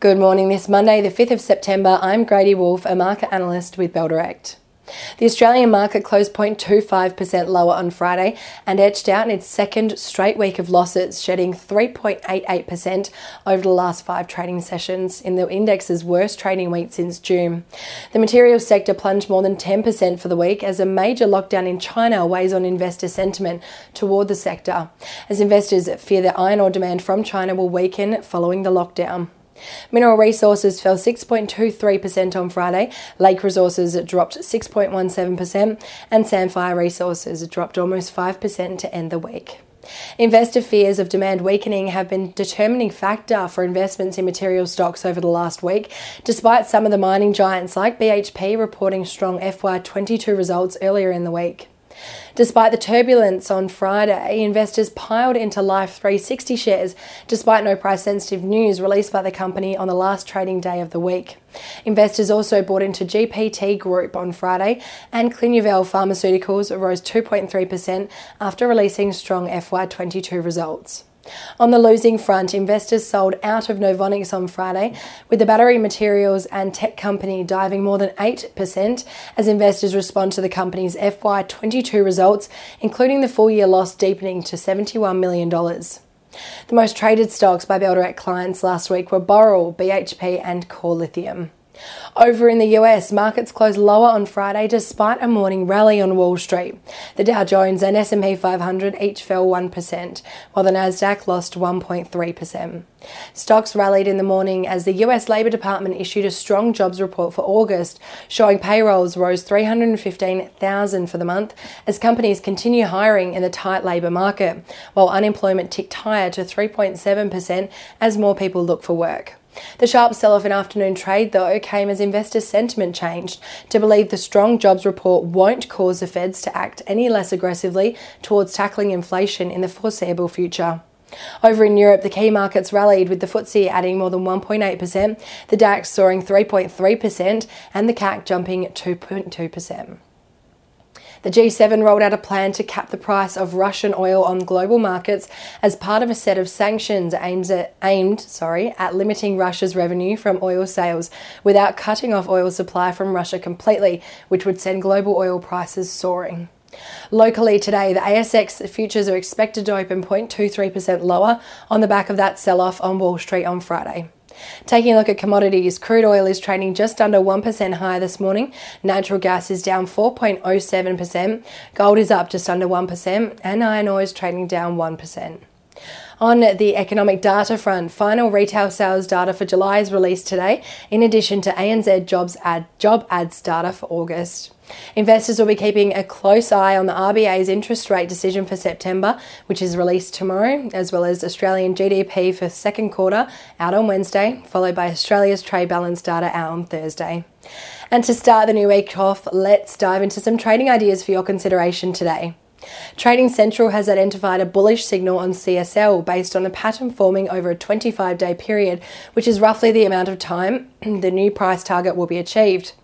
Good morning. This Monday, the 5th of September, I'm Grady Wolfe, a market analyst with Bell Direct. The Australian market closed 0.25% lower on Friday and edged out in its second straight week of losses, shedding 3.88% over the last five trading sessions in the index's worst trading week since June. The materials sector plunged more than 10% for the week as a major lockdown in China weighs on investor sentiment toward the sector, as investors fear that iron ore demand from China will weaken following the lockdown. Mineral resources fell 6.23% on Friday, Lake Resources dropped 6.17%, and Sandfire Resources dropped almost 5% to end the week. Investor fears of demand weakening have been a determining factor for investments in material stocks over the last week, despite some of the mining giants like BHP reporting strong FY22 results earlier in the week. Despite the turbulence on Friday, investors piled into Life360 shares despite no price-sensitive news released by the company on the last trading day of the week. Investors also bought into GPT Group on Friday, and Clinuvel Pharmaceuticals rose 2.3% after releasing strong FY22 results. On the losing front, investors sold out of Novonix on Friday, with the battery materials and tech company diving more than 8% as investors respond to the company's FY22 results, including the full-year loss deepening to $71 million. The most traded stocks by Bell Direct clients last week were Boral, BHP and Core Lithium. Over in the US, markets closed lower on Friday despite a morning rally on Wall Street. The Dow Jones and S&P 500 each fell 1%, while the Nasdaq lost 1.3%. Stocks rallied in the morning as the US Labor Department issued a strong jobs report for August, showing payrolls rose 315,000 for the month as companies continue hiring in the tight labour market, while unemployment ticked higher to 3.7% as more people look for work. The sharp sell-off in afternoon trade, though, came as investor sentiment changed to believe the strong jobs report won't cause the Feds to act any less aggressively towards tackling inflation in the foreseeable future. Over in Europe, the key markets rallied, with the FTSE adding more than 1.8%, the DAX soaring 3.3% and the CAC jumping 2.2%. The G7 rolled out a plan to cap the price of Russian oil on global markets as part of a set of sanctions aimed at limiting Russia's revenue from oil sales without cutting off oil supply from Russia completely, which would send global oil prices soaring. Locally today, the ASX futures are expected to open 0.23% lower on the back of that sell-off on Wall Street on Friday. Taking a look at commodities, crude oil is trading just under 1% higher this morning, natural gas is down 4.07%, gold is up just under 1%, and iron ore is trading down 1%. On the economic data front, final retail sales data for July is released today, in addition to ANZ job ads data for August. Investors will be keeping a close eye on the RBA's interest rate decision for September, which is released tomorrow, as well as Australian GDP for second quarter out on Wednesday, followed by Australia's trade balance data out on Thursday. And to start the new week off, let's dive into some trading ideas for your consideration today. Trading Central has identified a bullish signal on CSL based on a pattern forming over a 25-day period, which is roughly the amount of time the new price target will be achieved,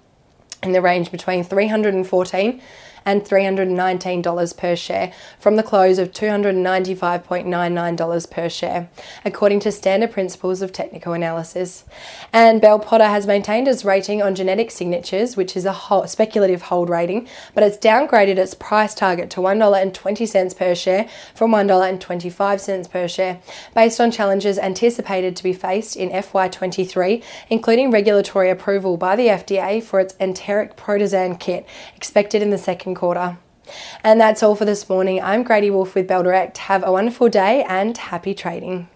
in the range between $314 and $319 per share from the close of $295.99 per share, according to standard principles of technical analysis. And Bell Potter has maintained its rating on genetic signatures, which is a speculative hold rating, but it's downgraded its price target to $1.20 per share from $1.25 per share, based on challenges anticipated to be faced in FY23, including regulatory approval by the FDA for its enteric protosan kit, expected in the second quarter. And that's all for this morning. I'm Grady Wolfe with Bell Direct. Have a wonderful day and happy trading.